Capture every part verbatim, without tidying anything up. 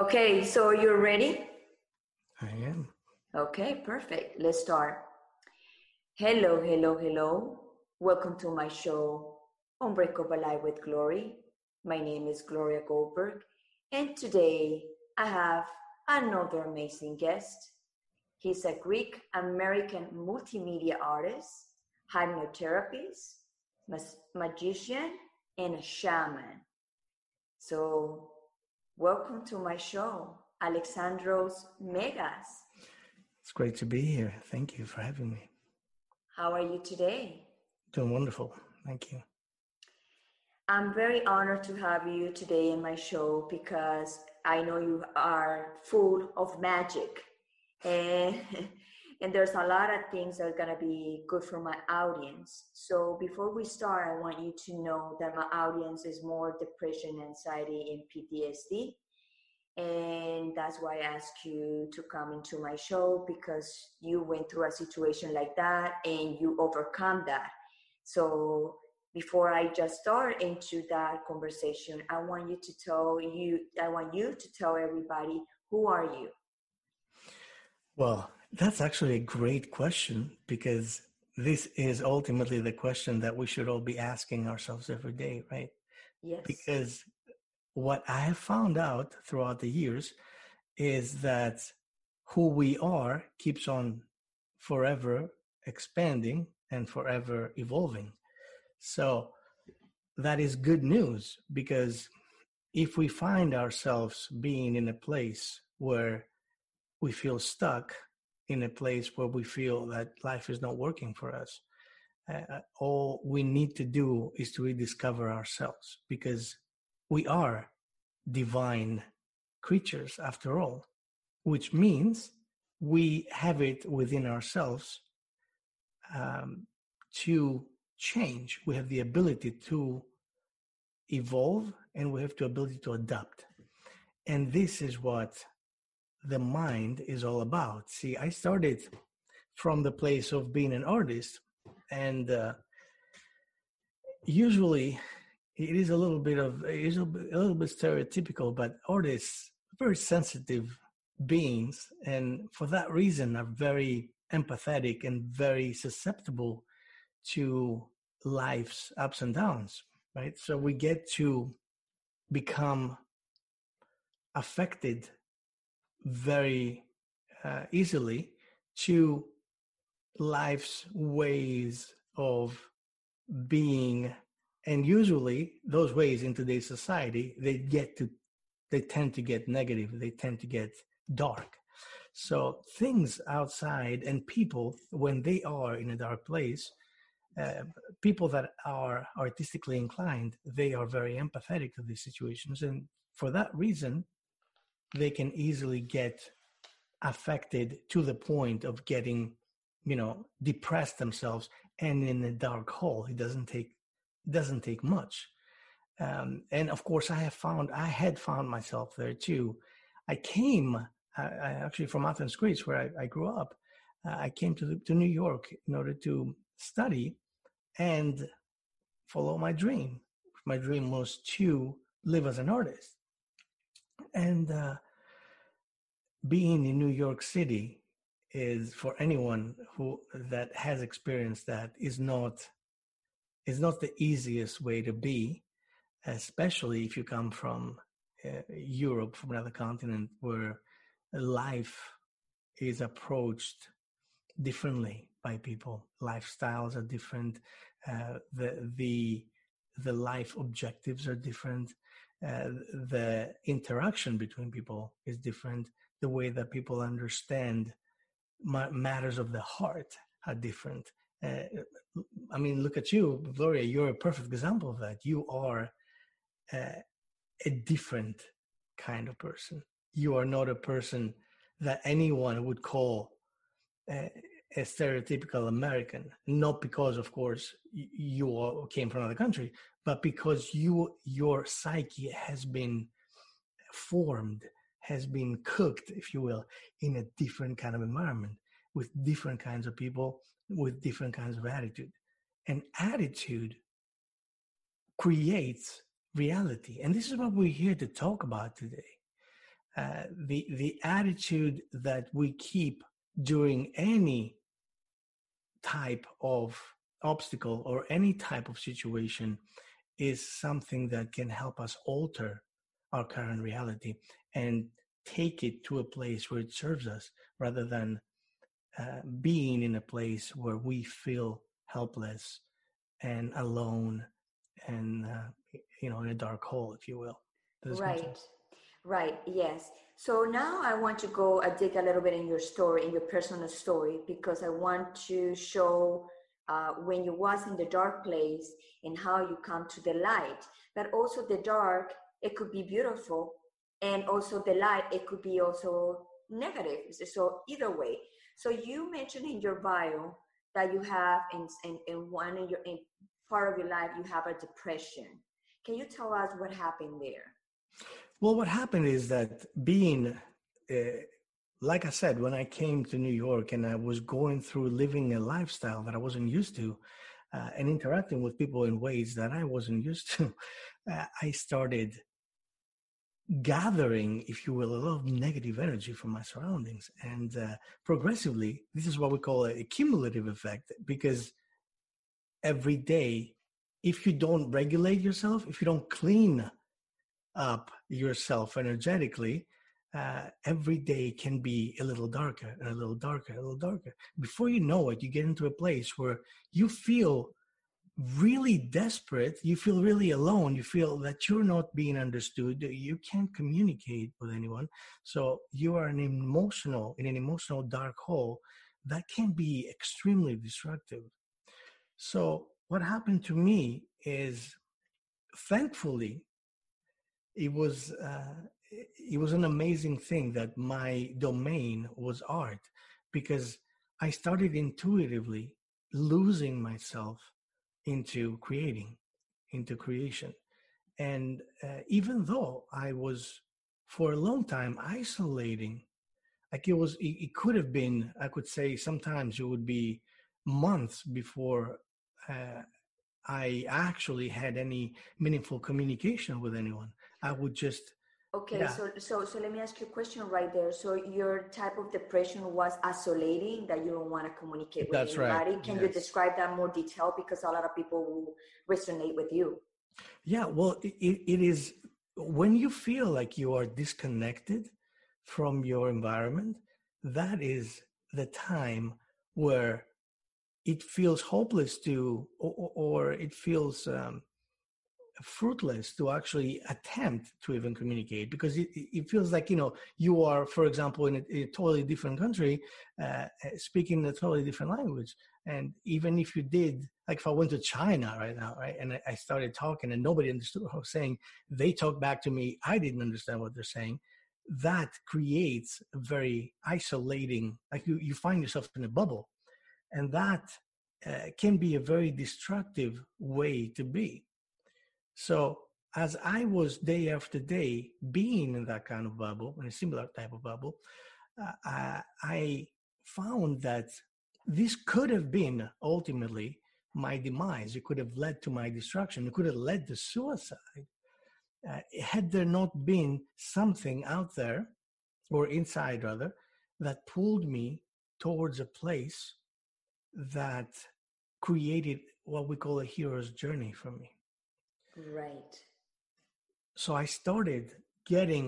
Okay, so you're ready? I am. Okay, perfect. Let's start. Hello, hello, hello. Welcome to my show on Break Alive with Glory. My name is Gloria Goldberg, and today I have another amazing guest. He's a Greek-American multimedia artist, hypnotherapist, magician, and a shaman. So, welcome to my show, Alexandros Megas. It's great to be here. Thank you for having me. How are you today? Doing wonderful. Thank you. I'm very honored to have you today in my show because I know you are full of magic. And, and there's a lot of things that are going to be good for my audience. So before we start, I want you to know that my audience is more depression, anxiety, and P T S D. And that's why I asked you to come into my show, because you went through a situation like that and you overcome that. So before I just start into that conversation, I want you to tell you, I want you to tell everybody, who are you? Well, that's actually a great question, because this is ultimately the question that we should all be asking ourselves every day, right? Yes. Because what I have found out throughout the years is that who we are keeps on forever expanding and forever evolving. So that is good news, because if we find ourselves being in a place where we feel stuck, in a place where we feel that life is not working for us, uh, all we need to do is to rediscover ourselves, because we are divine creatures after all, which means we have it within ourselves um, to change. We have the ability to evolve, and we have the ability to adapt. And this is what the mind is all about. See, I started from the place of being an artist, and uh, usually it is a little bit of it is a little bit stereotypical, but artists are very sensitive beings, and for that reason are very empathetic and very susceptible to life's ups and downs, right? So we get to become affected very uh, easily to life's ways of being, and usually those ways in today's society they get to they tend to get negative, they tend to get dark. So things outside and people, when they are in a dark place, uh, people that are artistically inclined, they are very empathetic to these situations, and for that reason they can easily get affected to the point of getting, you know, depressed themselves and in a dark hole. It doesn't take, it doesn't take much. Um, and of course, I have found, I had found myself there too. I came, I, I actually from Athens, Greece, where I, I grew up. Uh, I came to, to New York in order to study and follow my dream. My dream was to live as an artist. And uh, being in New York City is, for anyone who that has experienced that, is not is not the easiest way to be, especially if you come from uh, Europe, from another continent where life is approached differently by people. Lifestyles are different. Uh, the the the life objectives are different. Uh, the interaction between people is different. The way that people understand ma- matters of the heart are different. Uh, I mean, look at you, Gloria, you're a perfect example of that. You are uh, a different kind of person. You are not a person that anyone would call a, a stereotypical American, not because, of course, y- you all came from another country, but because you, your psyche has been formed, has been cooked, if you will, in a different kind of environment, with different kinds of people, with different kinds of attitude. And attitude creates reality. And this is what we're here to talk about today. Uh, the, the attitude that we keep during any type of obstacle or any type of situation is something that can help us alter our current reality and take it to a place where it serves us, rather than uh, being in a place where we feel helpless and alone and, uh, you know, in a dark hole, if you will. Does right. That make sense? Right. Yes. So now I want to go and dig a little bit in your story, in your personal story, because I want to show uh, when you was in the dark place and how you come to the light. But also the dark, it could be beautiful, and also the light, it could be also negative. So either way. So you mentioned in your bio that you have in in, in one in your in part of your life you have a depression. Can you tell us what happened there? Well, what happened is that being, uh, like I said, when I came to New York and I was going through living a lifestyle that I wasn't used to uh, and interacting with people in ways that I wasn't used to, uh, I started gathering, if you will, a lot of negative energy from my surroundings. And uh, progressively, this is what we call a cumulative effect, because every day, if you don't regulate yourself, if you don't clean up yourself energetically, uh, every day can be a little darker and a little darker, a little darker. Before you know it, you get into a place where you feel really desperate, you feel really alone, you feel that you're not being understood, you can't communicate with anyone. So you are an emotional, in an emotional dark hole that can be extremely destructive. So what happened to me is, thankfully, It was uh, it was an amazing thing that my domain was art, because I started intuitively losing myself into creating, into creation. And uh, even though I was for a long time isolating, like it was, it, it could have been, I could say sometimes it would be months before uh, I actually had any meaningful communication with anyone. I would just okay yeah. so so so let me ask you a question right there. So your type of depression was isolating, that you don't want to communicate with That's anybody right. Can yes. you describe that more detail, because a lot of people will resonate with you? Yeah, well, it, it is when you feel like you are disconnected from your environment, that is the time where it feels hopeless to or, or it feels um fruitless to actually attempt to even communicate, because it, it feels like, you know, you are, for example, in a, a totally different country, uh, speaking a totally different language. And even if you did, like if I went to China right now, right, and I, I started talking and nobody understood what I was saying, they talked back to me, I didn't understand what they're saying. That creates a very isolating, like you, you find yourself in a bubble. And that uh, can be a very destructive way to be. So as I was day after day being in that kind of bubble, in a similar type of bubble, uh, I, I found that this could have been ultimately my demise. It could have led to my destruction. It could have led to suicide. Uh, had there not been something out there, or inside rather, that pulled me towards a place that created what we call a hero's journey for me. Right. So I started getting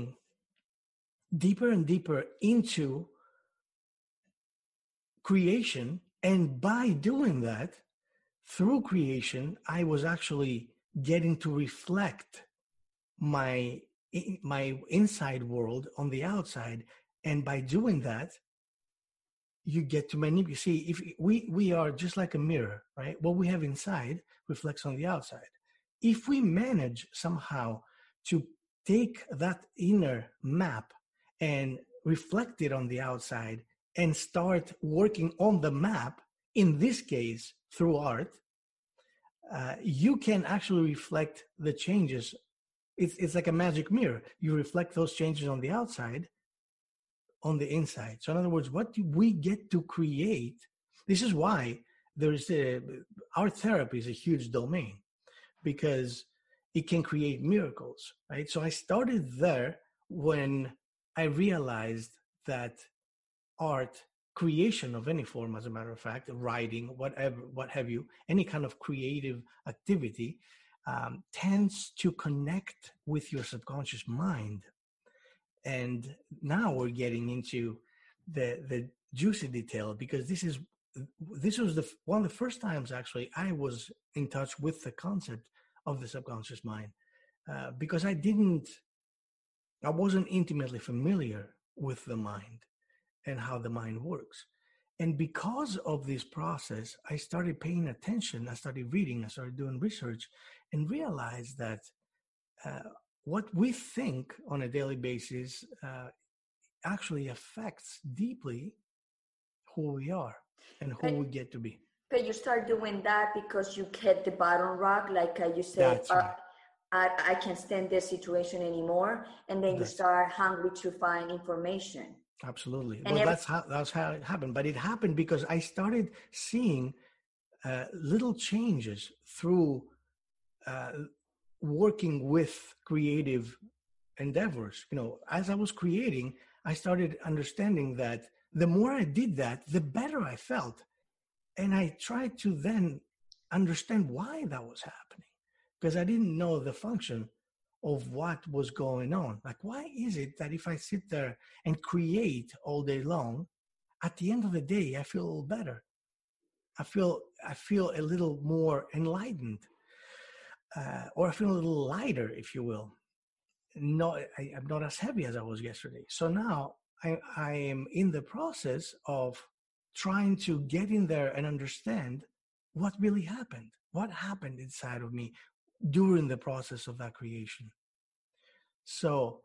deeper and deeper into creation. And by doing that, through creation, I was actually getting to reflect my, my inside world on the outside. And by doing that, you get to manipulate. You see, if we, we are just like a mirror, right? What we have inside reflects on the outside. If we manage somehow to take that inner map and reflect it on the outside and start working on the map, in this case, through art, uh, you can actually reflect the changes. It's, it's like a magic mirror. You reflect those changes on the outside, on the inside. So in other words, what do we get to create? This is why there is a, art therapy is a huge domain. Because it can create miracles, right? So I started there when I realized that art, creation of any form, as a matter of fact, writing, whatever, what have you, any kind of creative activity um, tends to connect with your subconscious mind. And now we're getting into the, the juicy detail, because this is this was the one of the first times actually I was in touch with the concept of the subconscious mind, uh, because I didn't, I wasn't intimately familiar with the mind and how the mind works. And because of this process, I started paying attention, I started reading, I started doing research, and realized that uh, what we think on a daily basis uh, actually affects deeply who we are and who but, we get to be. But you start doing that because you hit the bottom rock, like uh, you said, uh, right. I, I can't stand this situation anymore. And then that's, you start hungry to find information. Absolutely. And well, every- that's how that's how it happened. But it happened because I started seeing uh, little changes through uh, working with creative endeavors. You know, as I was creating, I started understanding that the more I did that, the better I felt. And I tried to then understand why that was happening, because I didn't know the function of what was going on. Like, why is it that if I sit there and create all day long, at the end of the day, I feel a little better. I feel, I feel a little more enlightened, uh, or I feel a little lighter, if you will. No, I, I'm not as heavy as I was yesterday. So now I, I am in the process of trying to get in there and understand what really happened, what happened inside of me during the process of that creation. So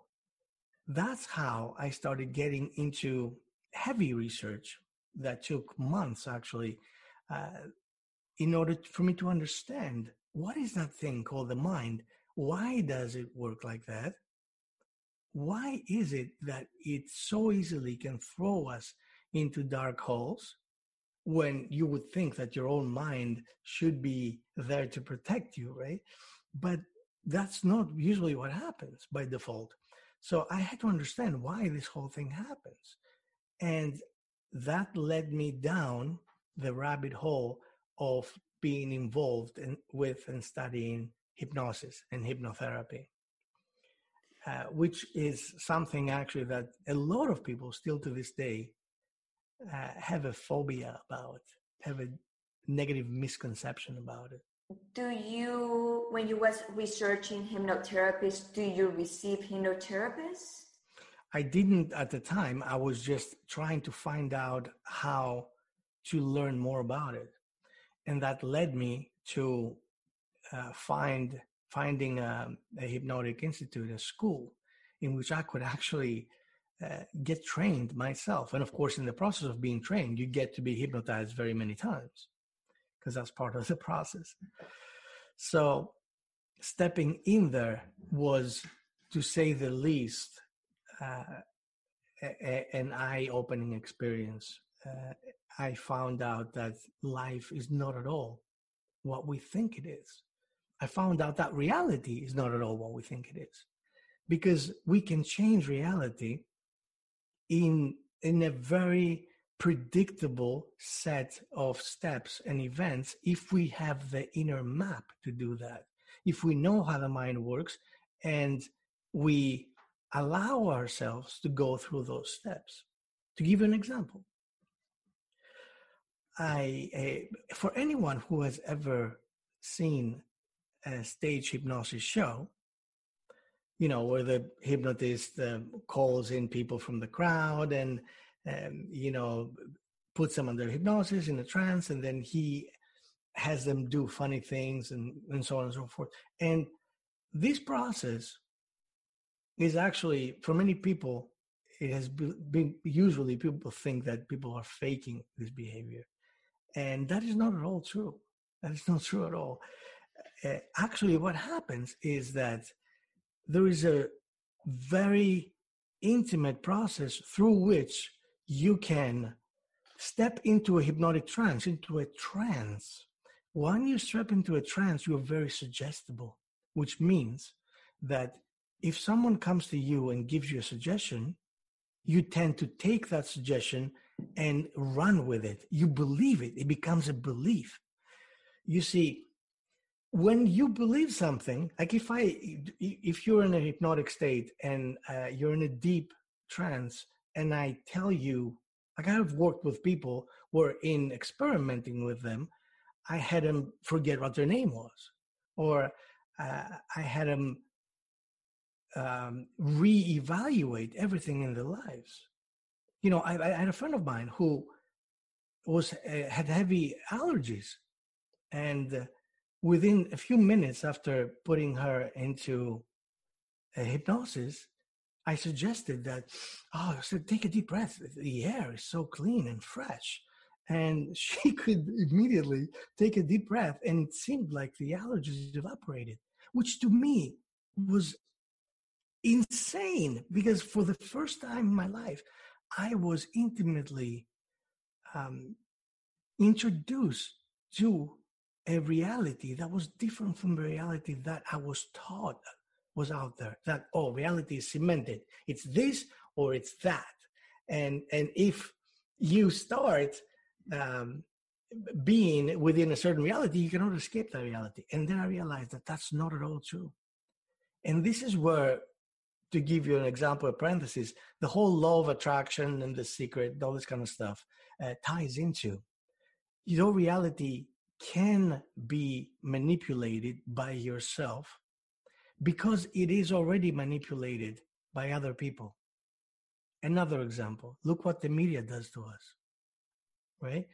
that's how I started getting into heavy research that took months, actually, uh, in order for me to understand, what is that thing called the mind? Why does it work like that? Why is it that it so easily can throw us into dark holes when you would think that your own mind should be there to protect you, right? But that's not usually what happens by default. So I had to understand why this whole thing happens. And that led me down the rabbit hole of being involved in, with and studying hypnosis and hypnotherapy. Uh, which is something actually that a lot of people still to this day uh, have a phobia about, have a negative misconception about it. Do you, when you was researching hypnotherapists, do you receive hypnotherapists? I didn't at the time. I was just trying to find out how to learn more about it. And that led me to uh, find... finding a, a hypnotic institute, a school in which I could actually uh, get trained myself. And of course, in the process of being trained, you get to be hypnotized very many times, because that's part of the process. So stepping in there was, to say the least, uh, a, a, an eye-opening experience. Uh, I found out that life is not at all what we think it is. I found out that reality is not at all what we think it is, because we can change reality in, in a very predictable set of steps and events if we have the inner map to do that. If we know how the mind works and we allow ourselves to go through those steps. To give you an example, I, uh, for anyone who has ever seen a stage hypnosis show, you know, where the hypnotist uh, calls in people from the crowd and, um, you know, puts them under hypnosis in a trance, and then he has them do funny things and, and so on and so forth. And this process is actually, for many people, it has been, usually people think that people are faking this behavior. And that is not at all true. That is not true at all. Uh, actually, what happens is that there is a very intimate process through which you can step into a hypnotic trance, into a trance. When you step into a trance, you are very suggestible. which means that if someone comes to you and gives you a suggestion, you tend to take that suggestion and run with it. You believe it. It becomes a belief. You see, when you believe something, like if I, if you're in a hypnotic state and uh, you're in a deep trance, and I tell you, like I've worked with people where in experimenting with them, I had them forget what their name was, or uh, I had them um, reevaluate everything in their lives. You know, I, I had a friend of mine who was uh, had heavy allergies, and uh, within a few minutes after putting her into a hypnosis, I suggested that, oh, I said, take a deep breath. The air is so clean and fresh. And she could immediately take a deep breath. And it seemed like the allergies evaporated, which to me was insane, because for the first time in my life, I was intimately um, introduced to a reality that was different from the reality that I was taught was out there, that, oh, reality is cemented. It's this or it's that. And and if you start um, being within a certain reality, you cannot escape that reality. And then I realized that that's not at all true. And this is where, to give you an example of parentheses, the whole law of attraction and the secret, all this kind of stuff uh, ties into, you know, reality can be manipulated by yourself, because it is already manipulated by other people. Another example, look what the media does to us, right?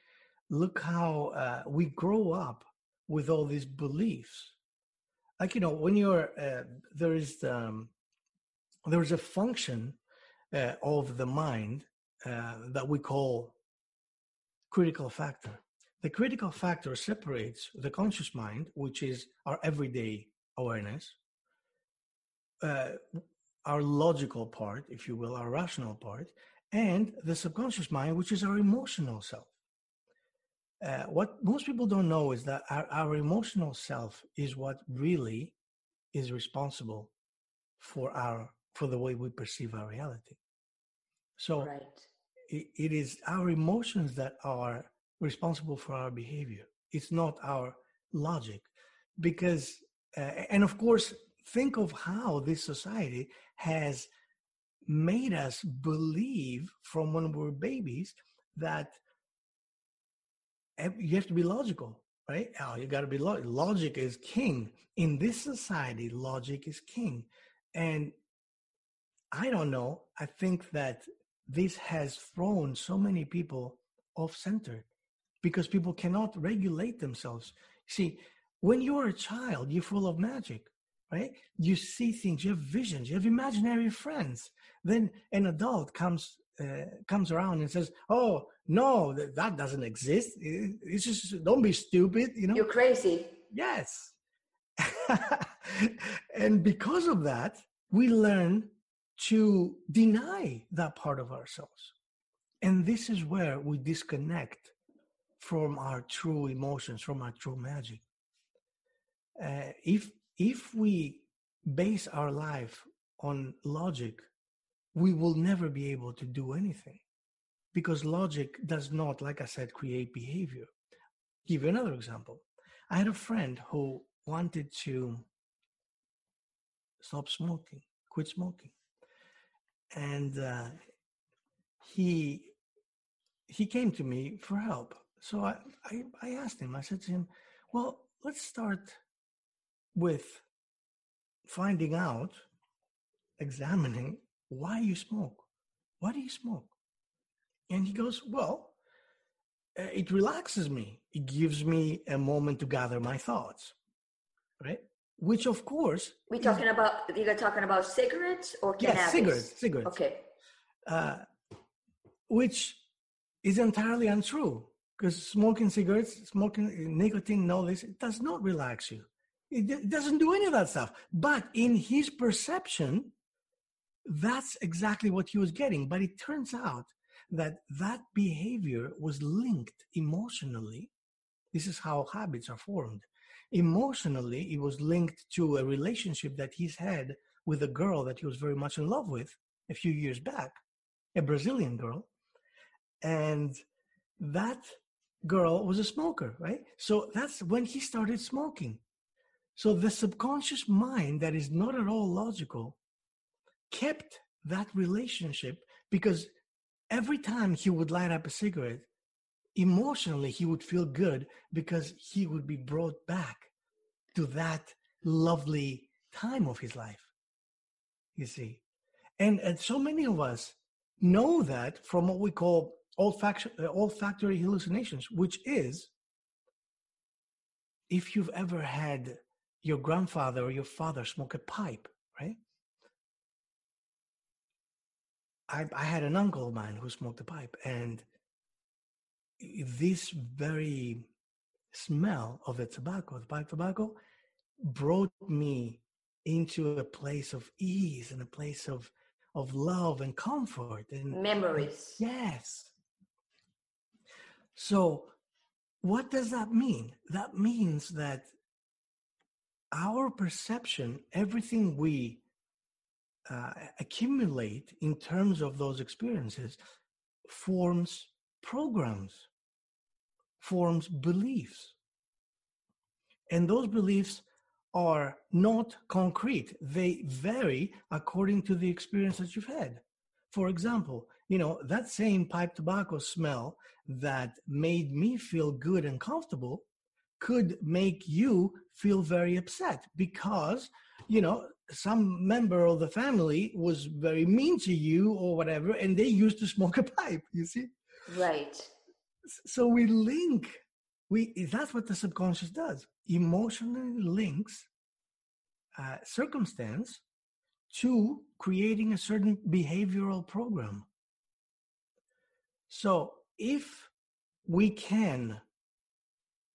Look how uh, we grow up with all these beliefs. Like, you know, when you're, uh, there is um, there is a function uh, of the mind uh, that we call critical factor. The critical factor separates the conscious mind, which is our everyday awareness, Uh, our logical part, if you will, our rational part, and the subconscious mind, which is our emotional self. Uh, what most people don't know is that our, our emotional self is what really is responsible for our for the way we perceive our reality. So right. it, it is our emotions that are responsible for our behavior. It's not our logic, because uh, and of course, think of how this society has made us believe from when we were babies that you have to be logical, right? Oh, you got to be logical. Logic is king. In this society, logic is king. And I don't know, I think that this has thrown so many people off center because people cannot regulate themselves. See, when you are a child, you're full of magic. Right? You see things, you have visions, you have imaginary friends. Then an adult comes uh, comes around and says, oh, no, that, that doesn't exist. It, it's just, don't be stupid, you know? You're crazy. Yes. And because of that, we learn to deny that part of ourselves. And this is where we disconnect from our true emotions, from our true magic. Uh, if If we base our life on logic, we will never be able to do anything, because logic does not, like I said, create behavior. I'll give you another example. I had a friend who wanted to stop smoking, quit smoking. And uh, he he came to me for help. So I, I, I asked him, I said to him, well, let's start with finding out, examining why you smoke. Why do you smoke? And he goes, well, it relaxes me. It gives me a moment to gather my thoughts, right? Which, of course... We're talking is, about, you're talking about cigarettes or cannabis? Yes, cigarettes, cigarettes. Okay. Uh, which is entirely untrue, because smoking cigarettes, smoking nicotine and all this, it does not relax you. It doesn't do any of that stuff. But in his perception, that's exactly what he was getting. But it turns out that that behavior was linked emotionally This is how habits are formed. Emotionally, it was linked to a relationship that he's had with a girl that he was very much in love with a few years back, a Brazilian girl. And that girl was a smoker, right? So that's when he started smoking. So the subconscious mind that is not at all logical kept that relationship, because every time he would light up a cigarette, emotionally he would feel good because he would be brought back to that lovely time of his life, you see. And, and so many of us know that from what we call olfaction, olfactory hallucinations, which is, if you've ever had your grandfather or your father smoke a pipe, right? I, I had an uncle of mine who smoked a pipe, and this very smell of the tobacco, the pipe tobacco, brought me into a place of ease and a place of, of love and comfort. And memories. Yes. So what does that mean? That means that our perception, everything we uh, accumulate in terms of those experiences, forms programs, forms beliefs. And those beliefs are not concrete. They vary according to the experience that you've had. For example, you know, that same pipe tobacco smell that made me feel good and comfortable could make you feel very upset because, you know, some member of the family was very mean to you or whatever, and they used to smoke a pipe, you see? Right. So we link, we that's what the subconscious does. Emotionally links uh, circumstance to creating a certain behavioral program. So if we can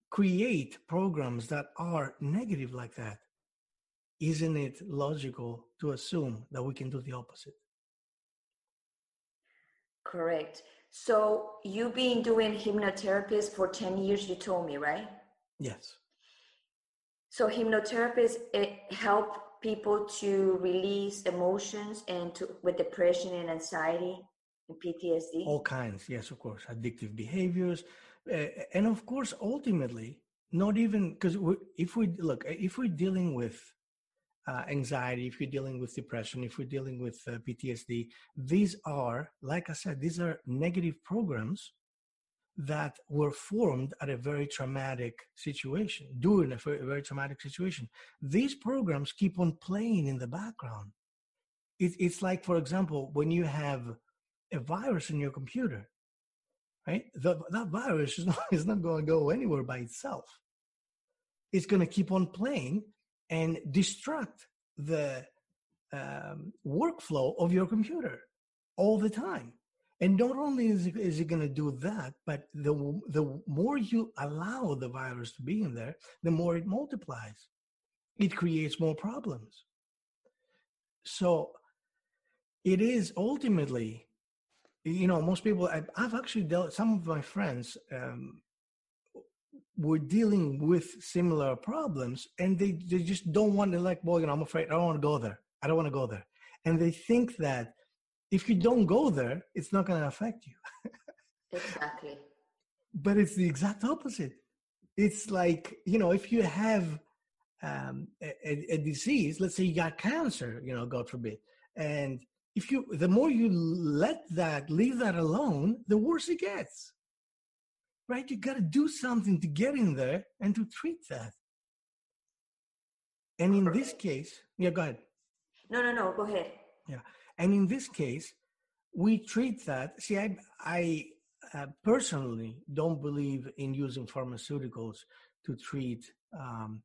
create programs that are negative like that, isn't it logical to assume that we can do the opposite? Correct. So you've been doing hypnotherapist for ten years, you told me, right? Yes. So hypnotherapists help people to release emotions and to, with depression and anxiety and P T S D? All kinds, yes, of course. Addictive behaviors. Uh, and of course, ultimately, not even because if we look, if we're dealing with uh, anxiety, if you're dealing with depression, if we're dealing with uh, P T S D, these are, like I said, these are negative programs that were formed at a very traumatic situation, during a very, very traumatic situation. These programs keep on playing in the background. It, it's like, for example, when you have a virus in your computer. Right? The, that virus is not, is not going to go anywhere by itself. It's going to keep on playing and distract the um, workflow of your computer all the time. And not only is it, is it going to do that, but the, the more you allow the virus to be in there, the more it multiplies. It creates more problems. So it is ultimately... You know, most people, I've actually dealt, some of my friends um, were dealing with similar problems, and they, they just don't want to, like, well, you know, I'm afraid, I don't want to go there. I don't want to go there. And they think that if you don't go there, it's not going to affect you. Exactly. But it's the exact opposite. It's like, you know, if you have um, a, a disease, let's say you got cancer, you know, God forbid, and If you, the more you let that, leave that alone, the worse it gets, right? You got to do something to get in there and to treat that. And in this case, yeah, go ahead. No, no, no, go ahead. Yeah, and in this case, we treat that. See, I, I uh, personally don't believe in using pharmaceuticals to treat um,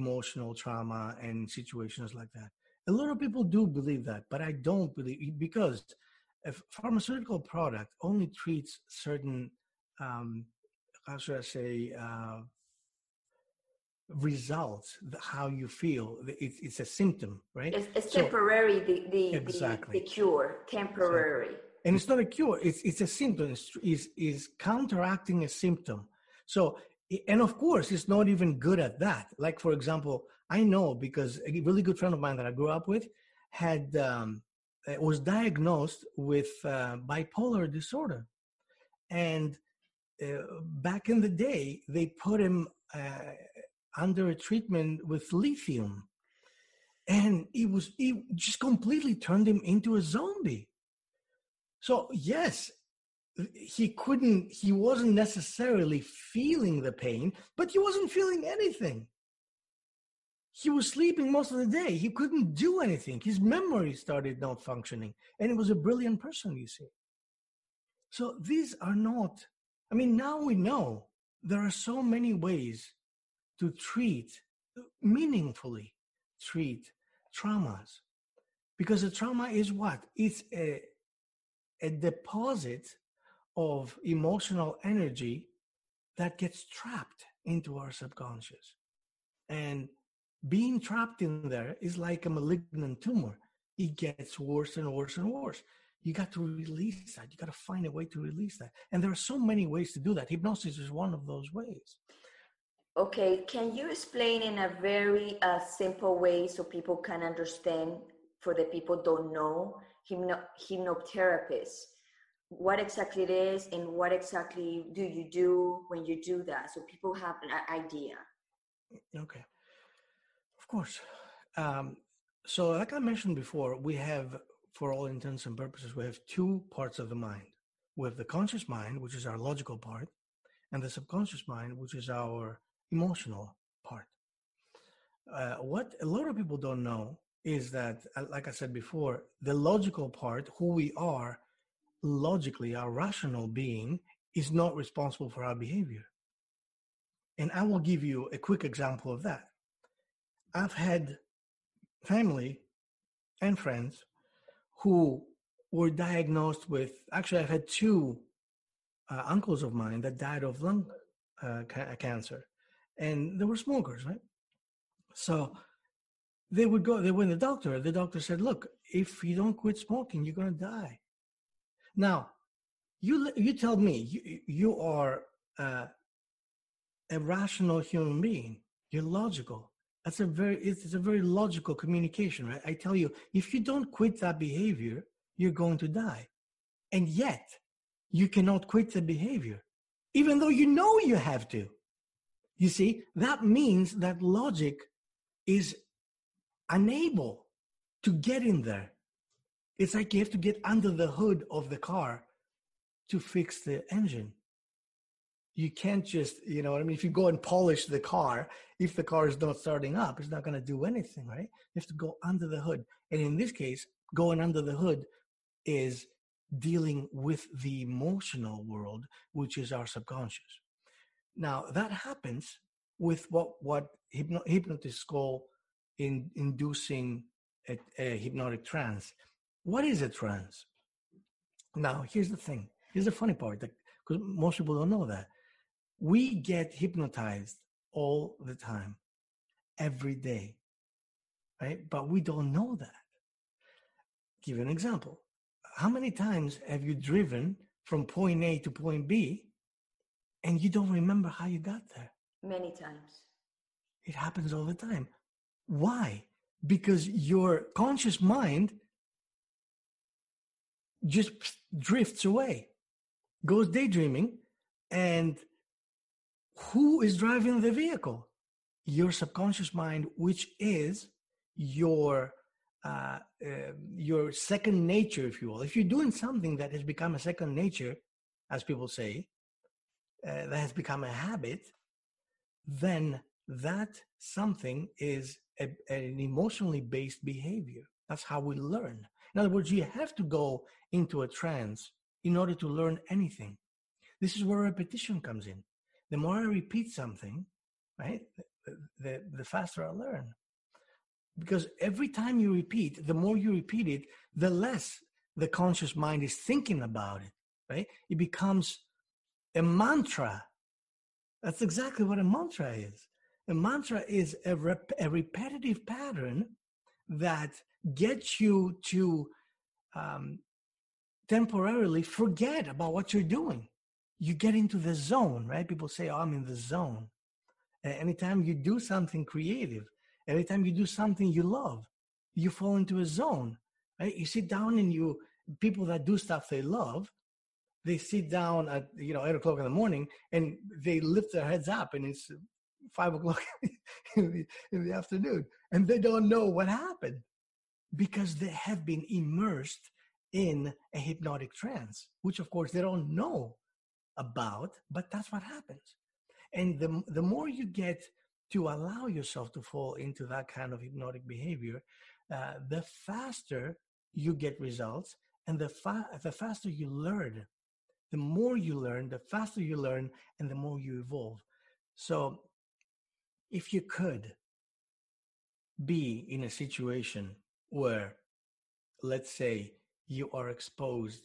emotional trauma and situations like that. A lot of people do believe that, but I don't believe, because a pharmaceutical product only treats certain, um, how should I say, uh, results, how you feel. It, it's a symptom, right? It's, it's so, temporary, the, the, exactly. the, the cure, temporary. Exactly. And it's not a cure, it's, it's a symptom, it's, it's, it's counteracting a symptom. So And of course, it's not even good at that. Like, for example, I know because a really good friend of mine that I grew up with had um, was diagnosed with uh, bipolar disorder. And uh, back in the day, they put him uh, under a treatment with lithium. And it was it just completely turned him into a zombie. So, yes, he couldn't, he wasn't necessarily feeling the pain, but he wasn't feeling anything. He was sleeping most of the day. He couldn't do anything. His memory started not functioning. And he was a brilliant person, you see. So these are not, I mean, now we know there are so many ways to treat, meaningfully treat traumas. Because a trauma is what? It's a, a deposit of emotional energy that gets trapped into our subconscious. And being trapped in there is like a malignant tumor. It gets worse and worse and worse. You got to release that. You got to find a way to release that. And there are so many ways to do that. Hypnosis is one of those ways. Okay. Can you explain in a very uh, simple way so people can understand, for the people don't know, hypno- hypnotherapist, what exactly it is and what exactly do you do when you do that? So people have an idea. Okay. Of course. Um, so like I mentioned before, we have, for all intents and purposes, we have two parts of the mind. We have the conscious mind, which is our logical part, and the subconscious mind, which is our emotional part. Uh, what a lot of people don't know is that, like I said before, the logical part, who we are, logically, our rational being, is not responsible for our behavior. And I will give you a quick example of that. I've had family and friends who were diagnosed with, actually I've had two uh, uncles of mine that died of lung uh, ca- cancer, and they were smokers, right? So they would go, they went to the doctor, the doctor said, look, if you don't quit smoking, you're going to die. Now, you you tell me, you, you are uh, a rational human being, you're logical. That's a very, it's a very logical communication, right? I tell you, if you don't quit that behavior, you're going to die. And yet, you cannot quit the behavior, even though you know you have to. You see, that means that logic is unable to get in there. It's like you have to get under the hood of the car to fix the engine. You can't just, you know what I mean? If you go and polish the car, if the car is not starting up, it's not going to do anything, right? You have to go under the hood. And in this case, going under the hood is dealing with the emotional world, which is our subconscious. Now, that happens with what, what hypno- hypnotists call in, inducing a, a hypnotic trance. What is a trance? Now, here's the thing. Here's the funny part, because most people don't know that. We get hypnotized all the time, every day, right? But we don't know that. Give you an example. How many times have you driven from point A to point B and you don't remember how you got there? Many times. It happens all the time. Why? Because your conscious mind just drifts away, goes daydreaming, and who is driving the vehicle? Your subconscious mind, which is your uh, uh, your second nature, if you will. If you're doing something that has become a second nature, as people say, uh, that has become a habit, then that something is a, an emotionally based behavior. That's how we learn. In other words, you have to go into a trance in order to learn anything. This is where repetition comes in. The more I repeat something, right, the, the, the faster I learn. Because every time you repeat, the more you repeat it, the less the conscious mind is thinking about it, right? It becomes a mantra. That's exactly what a mantra is. A mantra is a, rep- a repetitive pattern that gets you to um, temporarily forget about what you're doing. you get into the zone, right? People say, oh, I'm in the zone. And anytime you do something creative, anytime you do something you love, you fall into a zone, right? You sit down and you, people that do stuff they love, they sit down at, you know, eight o'clock in the morning and they lift their heads up and it's five o'clock in the, in the afternoon. And they don't know what happened because they have been immersed in a hypnotic trance, which of course they don't know about, but that's what happens. And the the more you get to allow yourself to fall into that kind of hypnotic behavior, uh, the faster you get results, and the fa- the faster you learn. The more you learn, the faster you learn, and the more you evolve. So if you could be in a situation where, let's say, you are exposed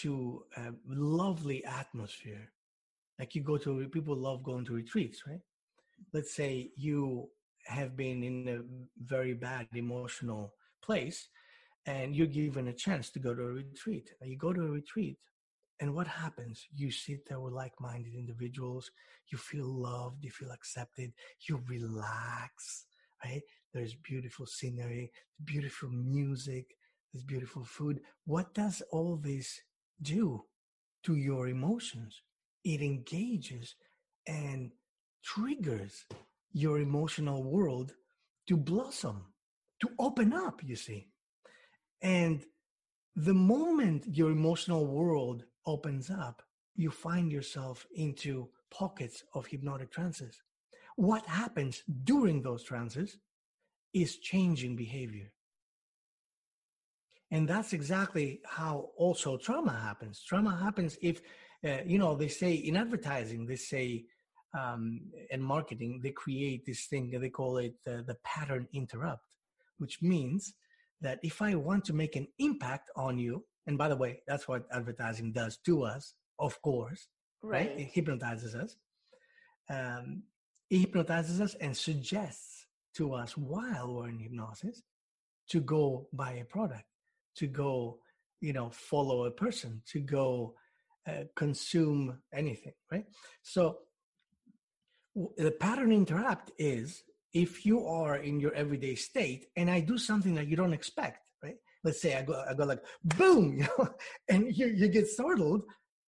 to a lovely atmosphere, like you go to, people love going to retreats, right? Let's say you have been in a very bad emotional place and you're given a chance to go to a retreat. You go to a retreat and what happens? You sit there with like-minded individuals, you feel loved, you feel accepted, you relax, right? There's beautiful scenery, beautiful music, there's beautiful food. What does all this do to your emotions? It engages and triggers your emotional world to blossom, to open up, you see. And the moment your emotional world opens up, you find yourself into pockets of hypnotic trances. What happens during those trances is changing behavior. And that's exactly how also trauma happens. Trauma happens if, uh, you know, they say in advertising, they say, um, and marketing, they create this thing that they call it uh, the pattern interrupt, which means that if I want to make an impact on you, and by the way, that's what advertising does to us, of course, right? right? It hypnotizes us. Um, it hypnotizes us and suggests to us while we're in hypnosis to go buy a product, to go, you know, follow a person, to go uh, consume anything, right? So w- the pattern interrupt is if you are in your everyday state and I do something that you don't expect, right? Let's say I go, I go like, boom, you know, and you, you get startled.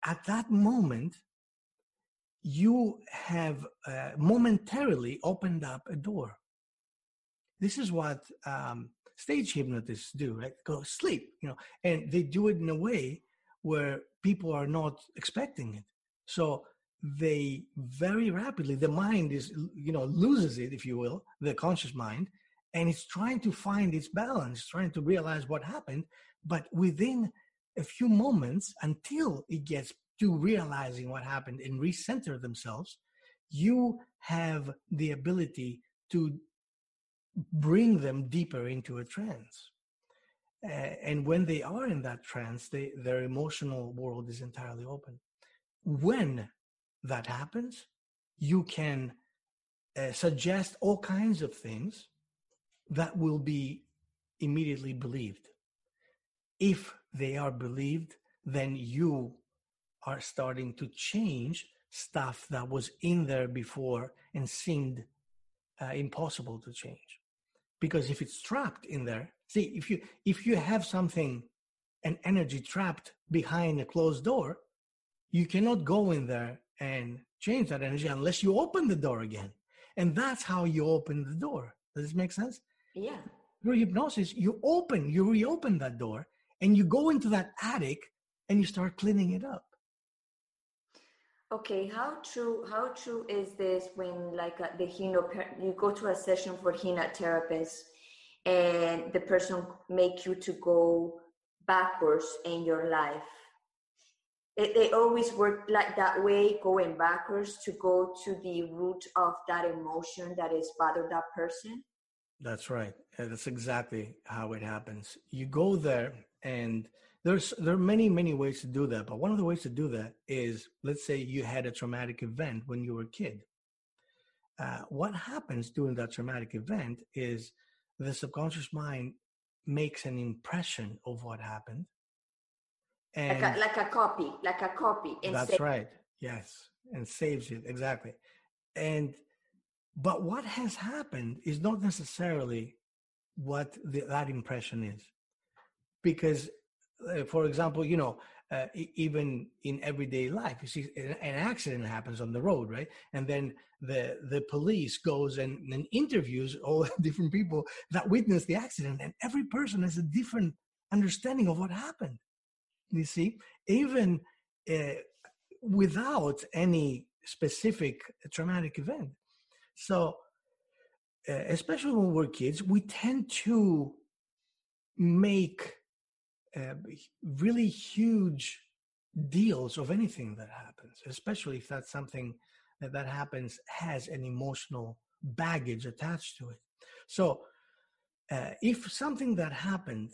At that moment, you have uh, momentarily opened up a door. This is what um, stage hypnotists do, right? Go sleep, you know, and they do it in a way where people are not expecting it. So they very rapidly, the mind is, you know, loses it, if you will, the conscious mind, and it's trying to find its balance, trying to realize what happened. But within a few moments, until it gets to realizing what happened and recenter themselves, you have the ability to bring them deeper into a trance. Uh, and when they are in that trance, they, their emotional world is entirely open. When that happens, you can uh, suggest all kinds of things that will be immediately believed. If they are believed, then you are starting to change stuff that was in there before and seemed uh, impossible to change. Because if it's trapped in there, see, if you if you have something, an energy trapped behind a closed door, you cannot go in there and change that energy unless you open the door again. And that's how you open the door. Does this make sense? Yeah. Through hypnosis, you open, you reopen that door and you go into that attic and you start cleaning it up. Okay. How true, how true is this when like uh, the hypno, you go to a session for hypnotherapist and the person make you to go backwards in your life? It, they always work like that way, going backwards to go to the root of that emotion that is bothered that person. That's right. That's exactly how it happens. You go there and there's there are many, many ways to do that. But one of the ways to do that is, let's say you had a traumatic event when you were a kid. Uh, what happens during that traumatic event is the subconscious mind makes an impression of what happened. And like, a, like a copy, like a copy. And that's right. It. Yes. And saves it. Exactly. And, but what has happened is not necessarily what the, that impression is. Because, uh, for example, you know, uh, even in everyday life, you see an accident happens on the road, right? And then the the police goes and, and interviews all different people that witnessed the accident, and every person has a different understanding of what happened. You see, even uh, without any specific traumatic event. So, uh, especially when we're kids, we tend to make uh, really huge deals of anything that happens, especially if that's something that, that happens has an emotional baggage attached to it. So, uh, if something that happened,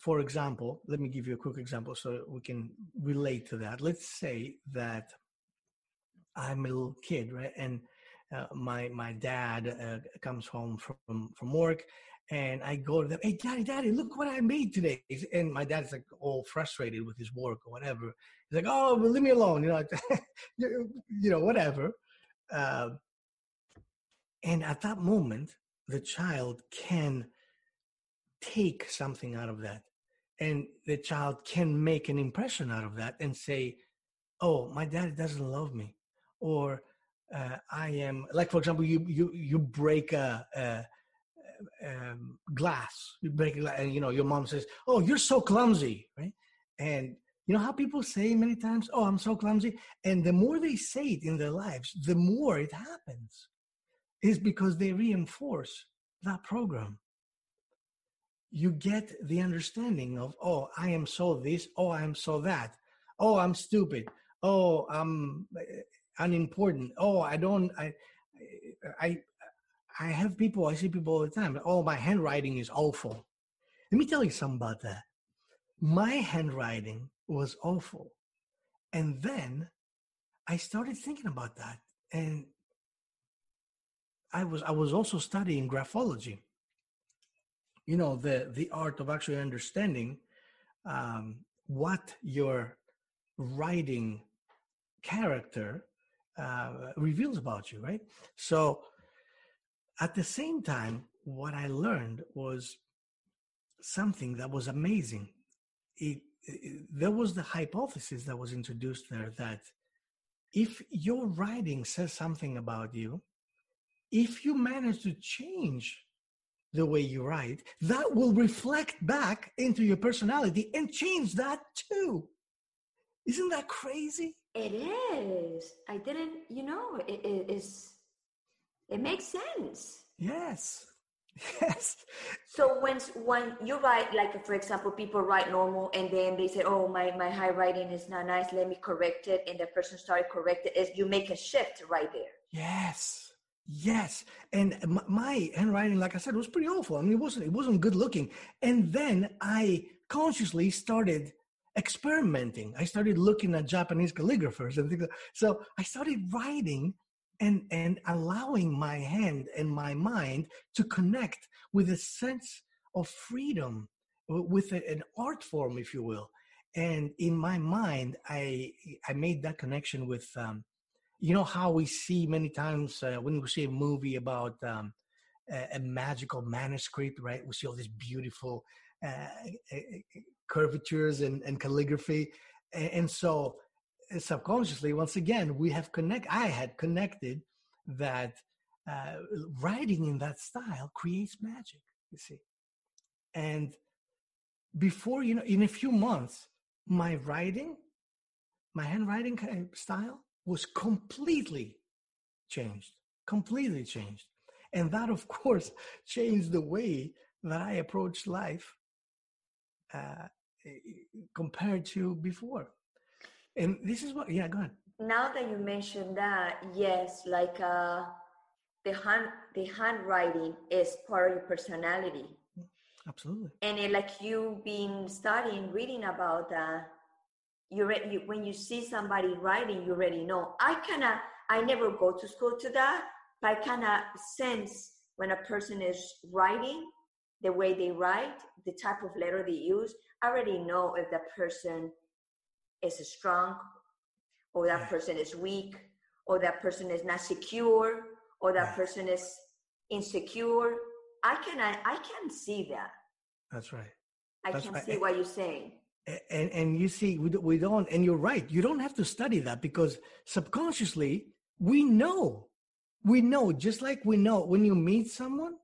for example, let me give you a quick example so we can relate to that. Let's say that I'm a little kid, right? And uh, my my dad uh, comes home from, from work, and I go to them, hey, daddy, daddy, look what I made today. And my dad's like all frustrated with his work or whatever. He's like, oh, well, leave me alone, you know, you know, whatever. Uh, and at that moment, the child can take something out of that. And the child can make an impression out of that and say, oh, my dad doesn't love me. Or uh, I am, like, for example, you you you break a, a um, glass, you break it, and you know your mom says, "Oh, you're so clumsy," right? And you know how people say many times, "Oh, I'm so clumsy," and the more they say it in their lives, the more it happens, is because they reinforce that program. You get the understanding of, "Oh, I am so this. Oh, I am so that. Oh, I'm stupid. Oh, I'm unimportant. Oh, I don't, I, I, I have people, I see people all the time. Oh, my handwriting is awful." Let me tell you something about that. My handwriting was awful. And then I started thinking about that. And I was, I was also studying graphology, you know, the, the art of actually understanding um, what your writing character uh, reveals about you, right? So at the same time, what I learned was something that was amazing. It, it there was the hypothesis that was introduced there that if your writing says something about you, if you manage to change the way you write, that will reflect back into your personality and change that too. Isn't that crazy? It is. I didn't, you know, it, it is. It makes sense. Yes. Yes. So when, when you write, like, for example, people write normal and then they say, oh, my, my high writing is not nice. Let me correct it. And the person started correcting it. You make a shift right there. Yes. Yes. And my, my handwriting, like I said, was pretty awful. I mean, it wasn't, it wasn't good looking. And then I consciously started experimenting. I started looking at Japanese calligraphers and things like that. So I started writing and and allowing my hand and my mind to connect with a sense of freedom, with a, an art form, if you will. And in my mind, I I made that connection with, um, you know, how we see many times uh, when we see a movie about um, a, a magical manuscript, right? We see all this beautiful Uh, curvatures and, and calligraphy. And, and so subconsciously, once again, we have connect, I had connected that uh, writing in that style creates magic, you see. And before, you know, in a few months, my writing, my handwriting style was completely changed, completely changed. And that, of course, changed the way that I approached life Uh, compared to before. And this is what, yeah, go ahead. Now that you mentioned that, yes, like uh, the hand, the handwriting is part of your personality. Absolutely. And it, like you've been studying, reading about that, you, re- you when you see somebody writing, you already know. I kind of, I never go to school to that, but I kind of sense when a person is writing, the way they write, the type of letter they use, I already know if that person is strong or that yeah. person is weak or that person is not secure or that yeah. person is insecure. I can I, I can see that. That's right. I That's can right. see and, what you're saying. And and you see, we we don't, and you're right. You don't have to study that because subconsciously we know. We know, just like we know when you meet someone,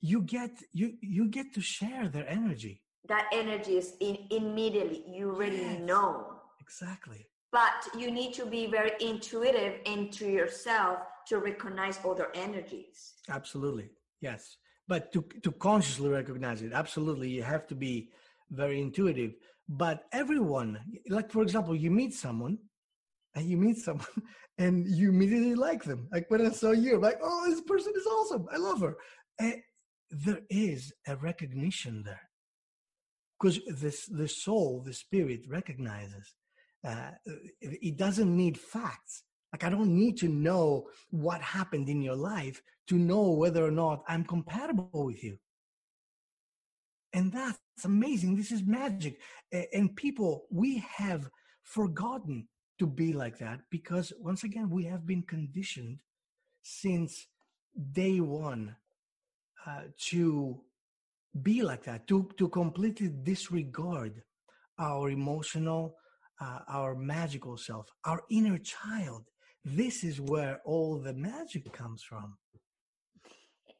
you get you you get to share their energy. That energy is in, immediately. You already yes, know. Exactly. But you need to be very intuitive into yourself to recognize other energies. Absolutely. Yes. But to, to consciously recognize it, absolutely, you have to be very intuitive. But everyone, like, for example, you meet someone, and you meet someone, and you immediately like them. Like, when I saw you, I'm like, oh, this person is awesome. I love her. And there is a recognition there. Because this, the soul, the spirit recognizes. Uh, it doesn't need facts. Like, I don't need to know what happened in your life to know whether or not I'm compatible with you. And that's amazing. This is magic. And people, we have forgotten to be like that because, once again, we have been conditioned since day one uh, to be like that, to, to completely disregard our emotional, uh, our magical self, our inner child. This is where all the magic comes from.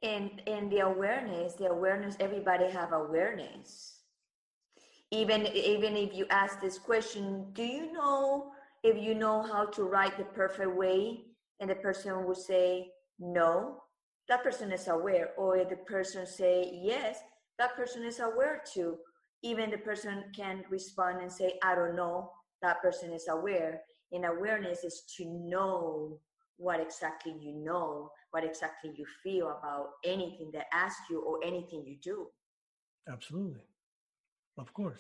And and the awareness, the awareness, everybody have awareness. Even even if you ask this question, do you know if you know how to write the perfect way? And the person will say, no, that person is aware. Or if the person say, yes, that person is aware too. Even the person can respond and say, I don't know, that person is aware. And awareness is to know what exactly you know, what exactly you feel about anything that asks you or anything you do. Absolutely. Of course.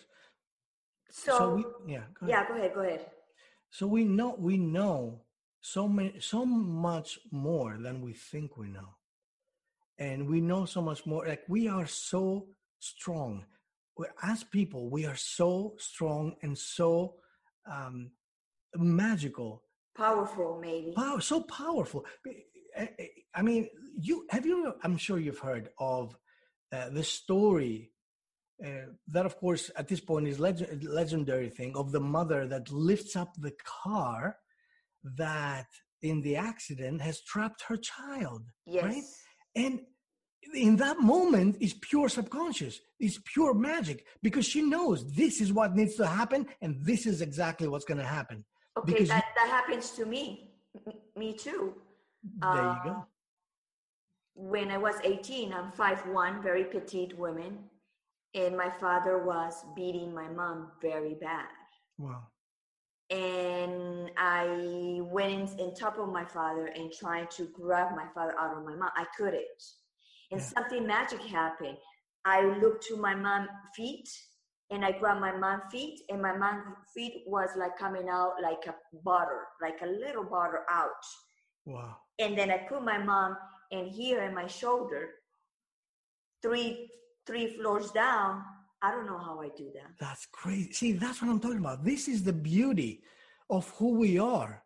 So, so we, yeah, go ahead. yeah, go ahead, go ahead. So we know, we know so many, so much more than we think we know. And we know so much more, like we are so strong. As people, we are so strong and so um, magical. Powerful, maybe. Power, so powerful. I mean, you have you. I'm sure you've heard of uh, the story uh, that, of course, at this point is legend, legendary thing of the mother that lifts up the car that in the accident has trapped her child. Yes. Right? And in that moment is pure subconscious. It's pure magic because she knows this is what needs to happen and this is exactly what's going to happen. Okay, because that, that happens to me. Me too. There uh, you go. When I was eighteen, I'm five foot one, very petite woman. And my father was beating my mom very bad. Wow. And I went on top of my father and tried to grab my father out of my mom. I couldn't. And yeah. something magic happened. I looked to my mom's feet. And I grabbed my mom's feet, and my mom's feet was like coming out like a butter, like a little butter out. Wow. And then I put my mom in here in my shoulder, three three floors down. I don't know how I do that. That's crazy. See, that's what I'm talking about. This is the beauty of who we are,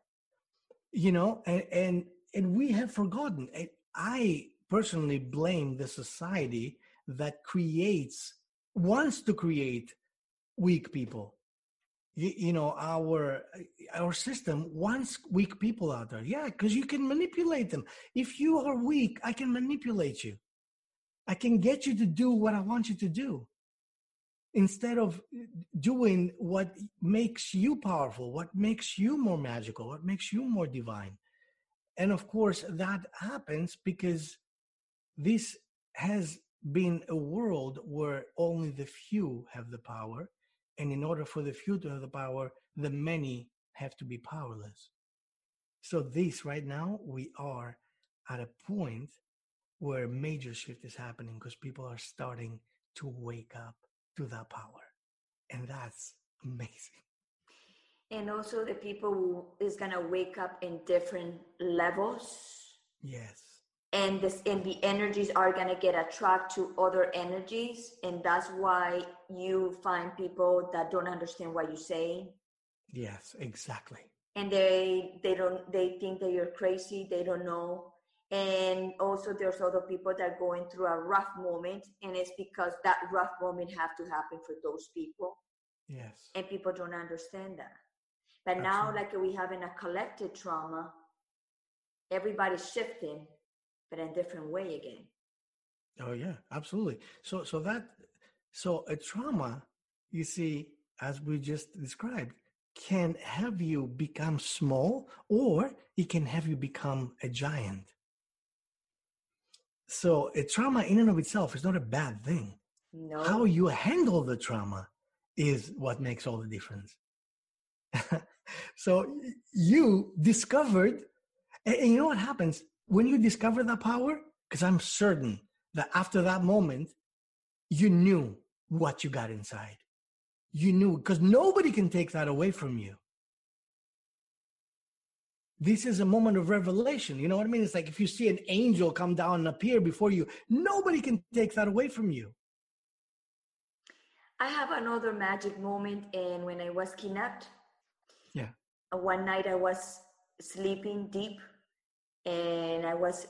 you know, and and, and we have forgotten. And I personally blame the society that creates wants to create weak people. You, you know, our our system wants weak people out there. Yeah, because you can manipulate them. If you are weak, I can manipulate you. I can get you to do what I want you to do instead of doing what makes you powerful, what makes you more magical, what makes you more divine. And of course, that happens because this has been a world where only the few have the power, and in order for the few to have the power, the many have to be powerless. So this right now, we are at a point where a major shift is happening because people are starting to wake up to that power, and that's amazing. And also the people who is gonna wake up in different levels. Yes. and this and the energies are going to get attracted to other energies, and that's why you find people that don't understand what you say. Yes, exactly. And they they don't they think that you're crazy. They don't know. And also there's other people that are going through a rough moment, and it's because that rough moment have to happen for those people. Yes. And people don't understand that. But Absolutely. Now, like we have in a collective trauma, everybody's shifting, but in a different way again. Oh yeah, absolutely. So so that so a trauma, you see, as we just described, can have you become small, or it can have you become a giant. So a trauma in and of itself is not a bad thing. No. How you handle the trauma is what makes all the difference. So you discovered, and, and you know what happens when you discover that power? Because I'm certain that after that moment, you knew what you got inside. You knew, because nobody can take that away from you. This is a moment of revelation. You know what I mean? It's like if you see an angel come down and appear before you, nobody can take that away from you. I have another magic moment, and when I was kidnapped, yeah, one night I was sleeping deep, and I was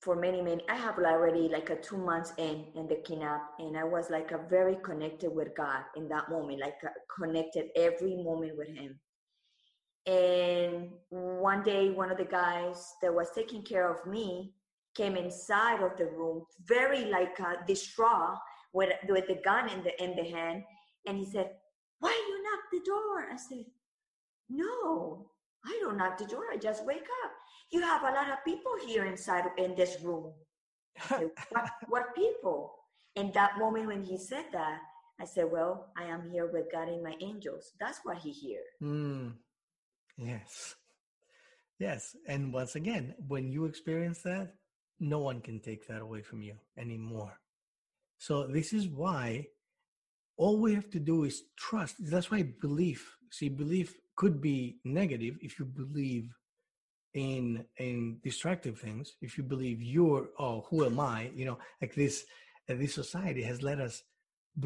for many, many, I have already like a two months in, in the kidnap, and I was like a very connected with God in that moment, like connected every moment with him. And one day, one of the guys that was taking care of me came inside of the room, very like uh, distraught, with with the gun in the in the hand, and he said, "Why you knock the door?" I said, "No, I don't knock the door. I just wake up. You have a lot of people here inside in this room." I said, what, what people? And that moment when he said that, I said, "Well, I am here with God and my angels. That's what he hears." Mm. Yes. Yes. And once again, when you experience that, no one can take that away from you anymore. So this is why all we have to do is trust. That's why belief, see, belief could be negative if you believe in in destructive things, if you believe you're, oh, who am I? You know, like this, uh, this society has let us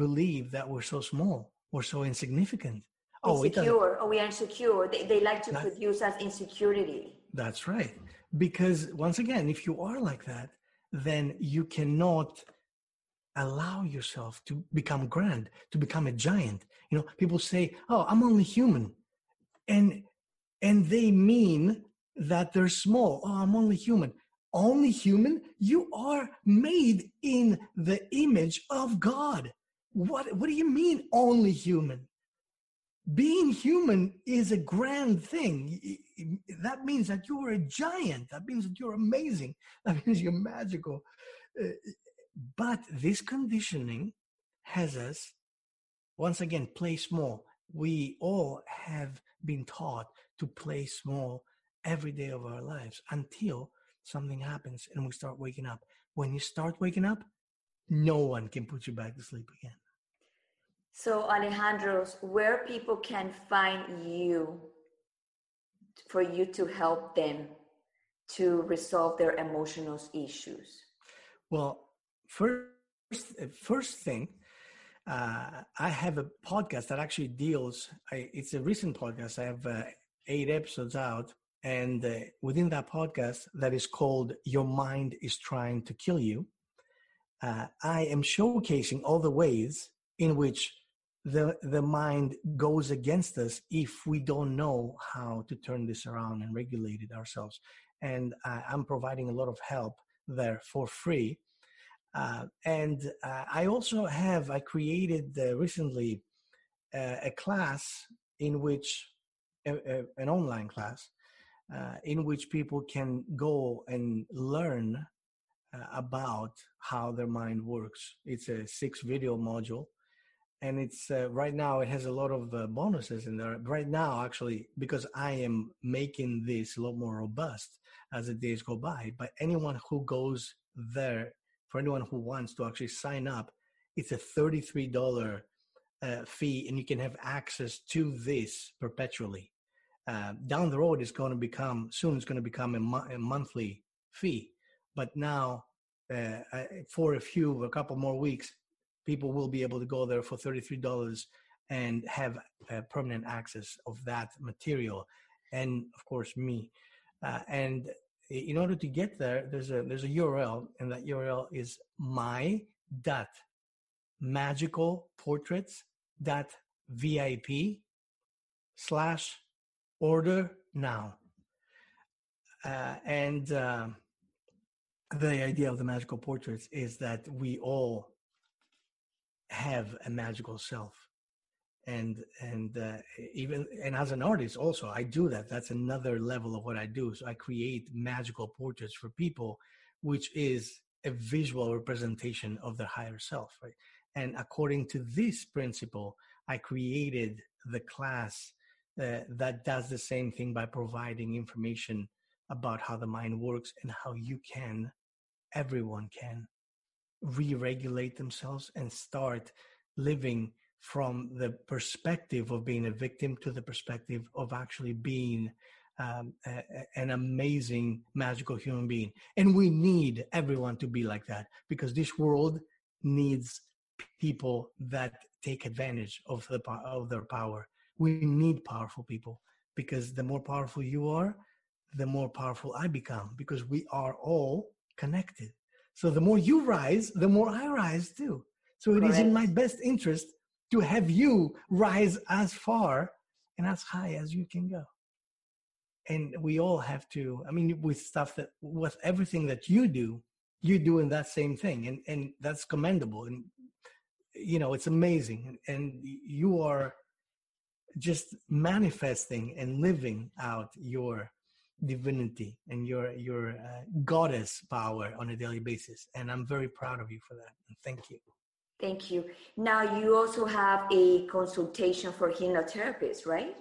believe that we're so small, we're so insignificant. Oh, insecure. Oh, we are insecure. They, they like to that, produce us insecurity. That's right. Because once again, if you are like that, then you cannot allow yourself to become grand, to become a giant. You know, people say, "Oh, I'm only human," and and they mean that they're small. "Oh, I'm only human." Only human? You are made in the image of God. What what do you mean only human? Being human is a grand thing. That means that you are a giant. That means that you're amazing. That means you're magical. Uh, but this conditioning has us, once again, play small. We all have been taught to play small every day of our lives until something happens and we start waking up. When you start waking up, no one can put you back to sleep again. So, Alejandros, where people can find you for you to help them to resolve their emotional issues? Well, first, first thing, uh, I have a podcast that actually deals, I, it's a recent podcast. I have uh, eight episodes out. And uh, within that podcast that is called Your Mind is Trying to Kill You, uh, I am showcasing all the ways in which The, the mind goes against us if we don't know how to turn this around and regulate it ourselves. And uh, I'm providing a lot of help there for free. Uh, and uh, I also have, I created uh, recently uh, a class in which, a, a, an online class, uh, in which people can go and learn uh, about how their mind works. It's a six video module. And it's uh, right now it has a lot of uh, bonuses in there. Right now, actually, because I am making this a lot more robust as the days go by. But anyone who goes there, for anyone who wants to actually sign up, it's a thirty-three dollars uh, fee, and you can have access to this perpetually. Uh, down the road, it's going to become soon. It's going to become a, mo- a monthly fee, But now, uh, I, for a few, a couple more weeks, people will be able to go there for thirty-three dollars and have uh, permanent access of that material. And of course, me. Uh, and in order to get there, there's a, there's a U R L, and that U R L is my dot magical portraits dot v i p slash order now. Uh, and uh, the idea of the magical portraits is that we all have a magical self, and and uh, even and as an artist also I do that. That's another level of what I do. So I create magical portraits for people, which is a visual representation of their higher self, right? And according to this principle, I created the class uh, that does the same thing by providing information about how the mind works and how you can, everyone can, re-regulate themselves and start living from the perspective of being a victim to the perspective of actually being um, a, an amazing, magical human being. And we need everyone to be like that, because this world needs people that take advantage of the of their power. We need powerful people, because the more powerful you are, the more powerful I become, because we are all connected. So the more you rise, the more I rise too. So it Correct. Is in my best interest to have you rise as far and as high as you can go. And we all have to, I mean, with stuff that, with everything that you do, you're doing that same thing. And, and that's commendable. And, you know, it's amazing. And you are just manifesting and living out your divinity and your your uh, goddess power on a daily basis, and I'm very proud of you for that, and thank you. Thank you. Now you also have a consultation for hypnotherapists, right?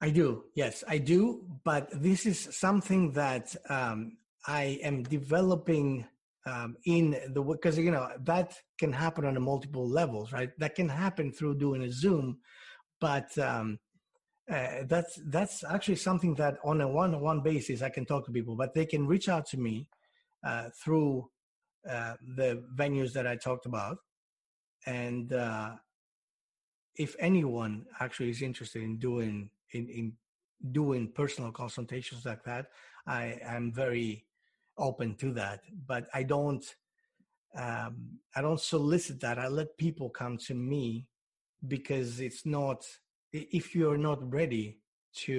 I do, yes, I do, but this is something that um, I am developing um, in the, because you know that can happen on a multiple levels, right? That can happen through doing a Zoom, but um Uh, that's that's actually something that on a one-on-one basis I can talk to people, but they can reach out to me uh, through uh, the venues that I talked about. And uh, if anyone actually is interested in doing in, in doing personal consultations like that, I am very open to that. But I don't um, I don't solicit that. I let people come to me, because it's not. If you're not ready to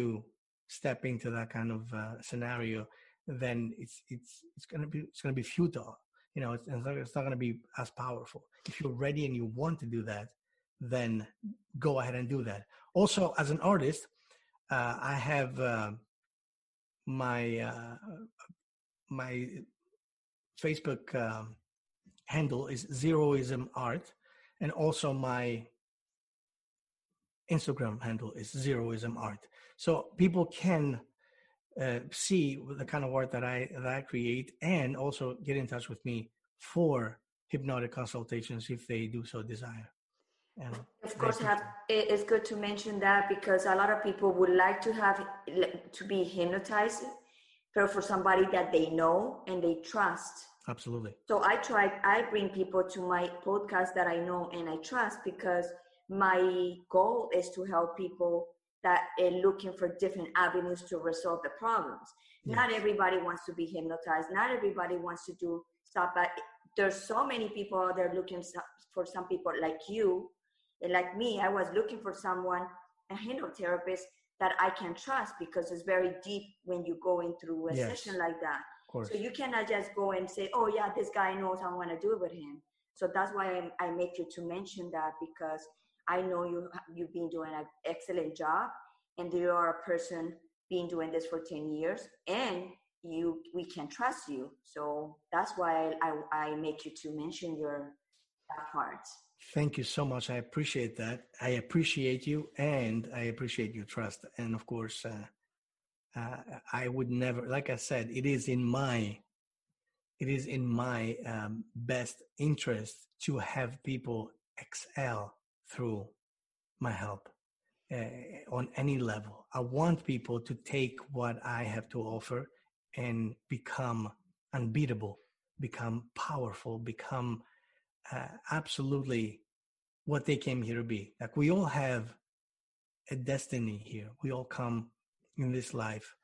step into that kind of uh, scenario, then it's it's it's gonna be it's gonna be futile. You know, it's, it's, not, it's not gonna be as powerful. If you're ready and you want to do that, then go ahead and do that. Also, as an artist, uh, I have uh, my uh, my Facebook um, handle is Zeroism Art, and also my Instagram handle is Zeroism Art. So people can uh, see the kind of art that I that I create, and also get in touch with me for hypnotic consultations if they do so desire. And of course, have, it's good to mention that, because a lot of people would like to have to be hypnotized, but for somebody that they know and they trust. Absolutely. So I try. I bring people to my podcast that I know and I trust, because my goal is to help people that are looking for different avenues to resolve the problems. Yes. Not everybody wants to be hypnotized. Not everybody wants to do stuff. But there's so many people out there looking for some people like you and like me. I was looking for someone, a hypnotherapist that I can trust, because it's very deep when you go in through a yes. session like that. So you cannot just go and say, oh yeah, this guy knows, I want to do it with him. So that's why I, I make you to mention that, because I know you, you've been doing an excellent job, and you are a person been doing this for ten years, and you we can trust you. So that's why I, I make you to mention your part. Thank you so much. I appreciate that. I appreciate you, and I appreciate your trust. And of course, uh, uh, I would never, like I said, it is in my it is in my um, best interest to have people excel through my help uh, on any level. I want people to take what I have to offer and become unbeatable, become powerful, become uh, absolutely what they came here to be. Like, we all have a destiny here. We all come in this life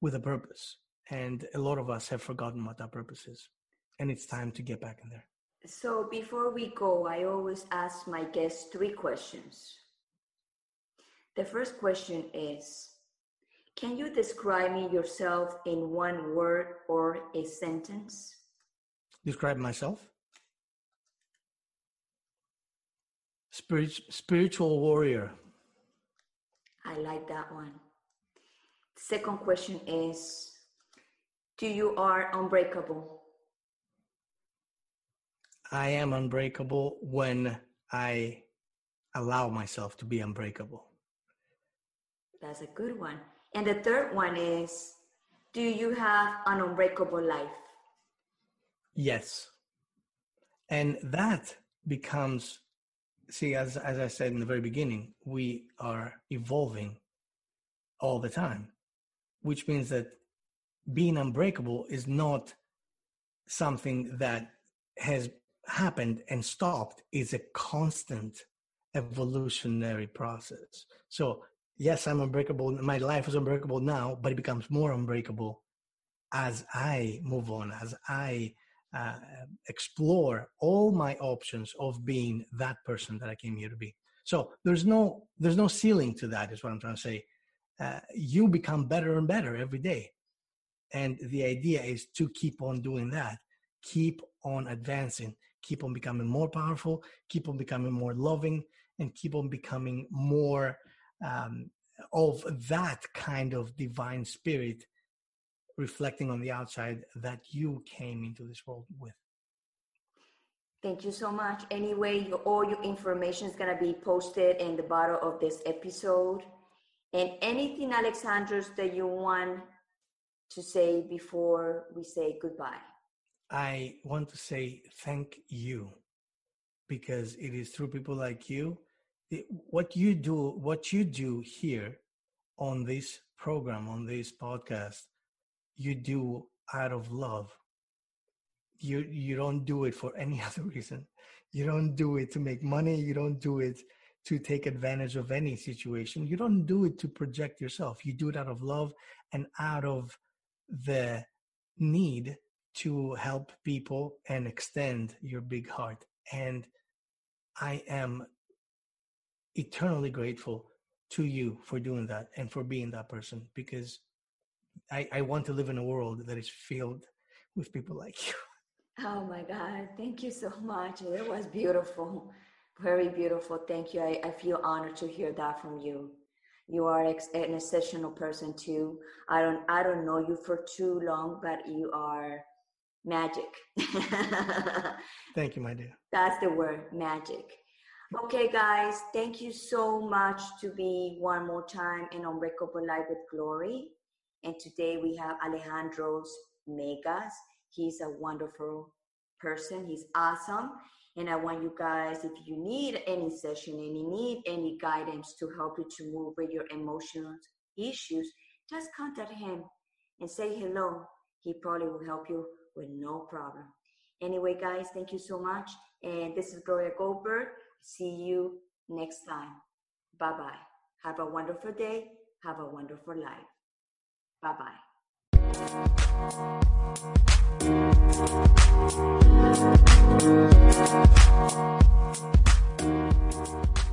with a purpose. And a lot of us have forgotten what our purpose is. And it's time to get back in there. So before we go, I always ask my guests three questions. The first question is, can you describe yourself in one word or a sentence? Describe myself? Spirit, spiritual warrior. I like that one. Second question is, do you are unbreakable? I am unbreakable when I allow myself to be unbreakable. That's a good one. And the third one is, do you have an unbreakable life? Yes. And that becomes, see, as, as I said in the very beginning, we are evolving all the time, which means that being unbreakable is not something that has happened and stopped. It's a constant evolutionary process. So yes, I'm unbreakable. My life is unbreakable now, but it becomes more unbreakable as I move on, as I uh, explore all my options of being that person that I came here to be. So there's no there's no ceiling to that, is what I'm trying to say. Uh, you become better and better every day. And the idea is to keep on doing that, keep on advancing, keep on becoming more powerful, keep on becoming more loving, and keep on becoming more um, of that kind of divine spirit reflecting on the outside that you came into this world with. Thank you so much. Anyway, your, all your information is going to be posted in the bottom of this episode. And anything, Alexandros, that you want to say before we say goodbye? I want to say thank you, because it is through people like you, it, what you do, what you do here on this program, on this podcast, you do out of love. You you don't do it for any other reason. You don't do it to make money. You don't do it to take advantage of any situation. You don't do it to project yourself. You do it out of love and out of the need to help people and extend your big heart. And I am eternally grateful to you for doing that and for being that person, because I, I want to live in a world that is filled with people like you. Oh my God, thank you so much. It was beautiful, very beautiful. Thank you. I, I feel honored to hear that from you. You are ex- an exceptional person too. I don't I don't know you for too long, but you are magic. Thank you, my dear. That's the word, magic. Okay, guys, thank you so much to be one more time in Unbreakable Life with Glory. And today we have Alexandros Megas. He's a wonderful person. He's awesome. And I want you guys, if you need any session and you need any guidance to help you to move with your emotional issues, just contact him and say hello. He probably will help you with no problem. Anyway, guys, thank you so much. And this is Gloria Goldberg. See you next time. Bye-bye. Have a wonderful day. Have a wonderful life. Bye-bye. Thank you.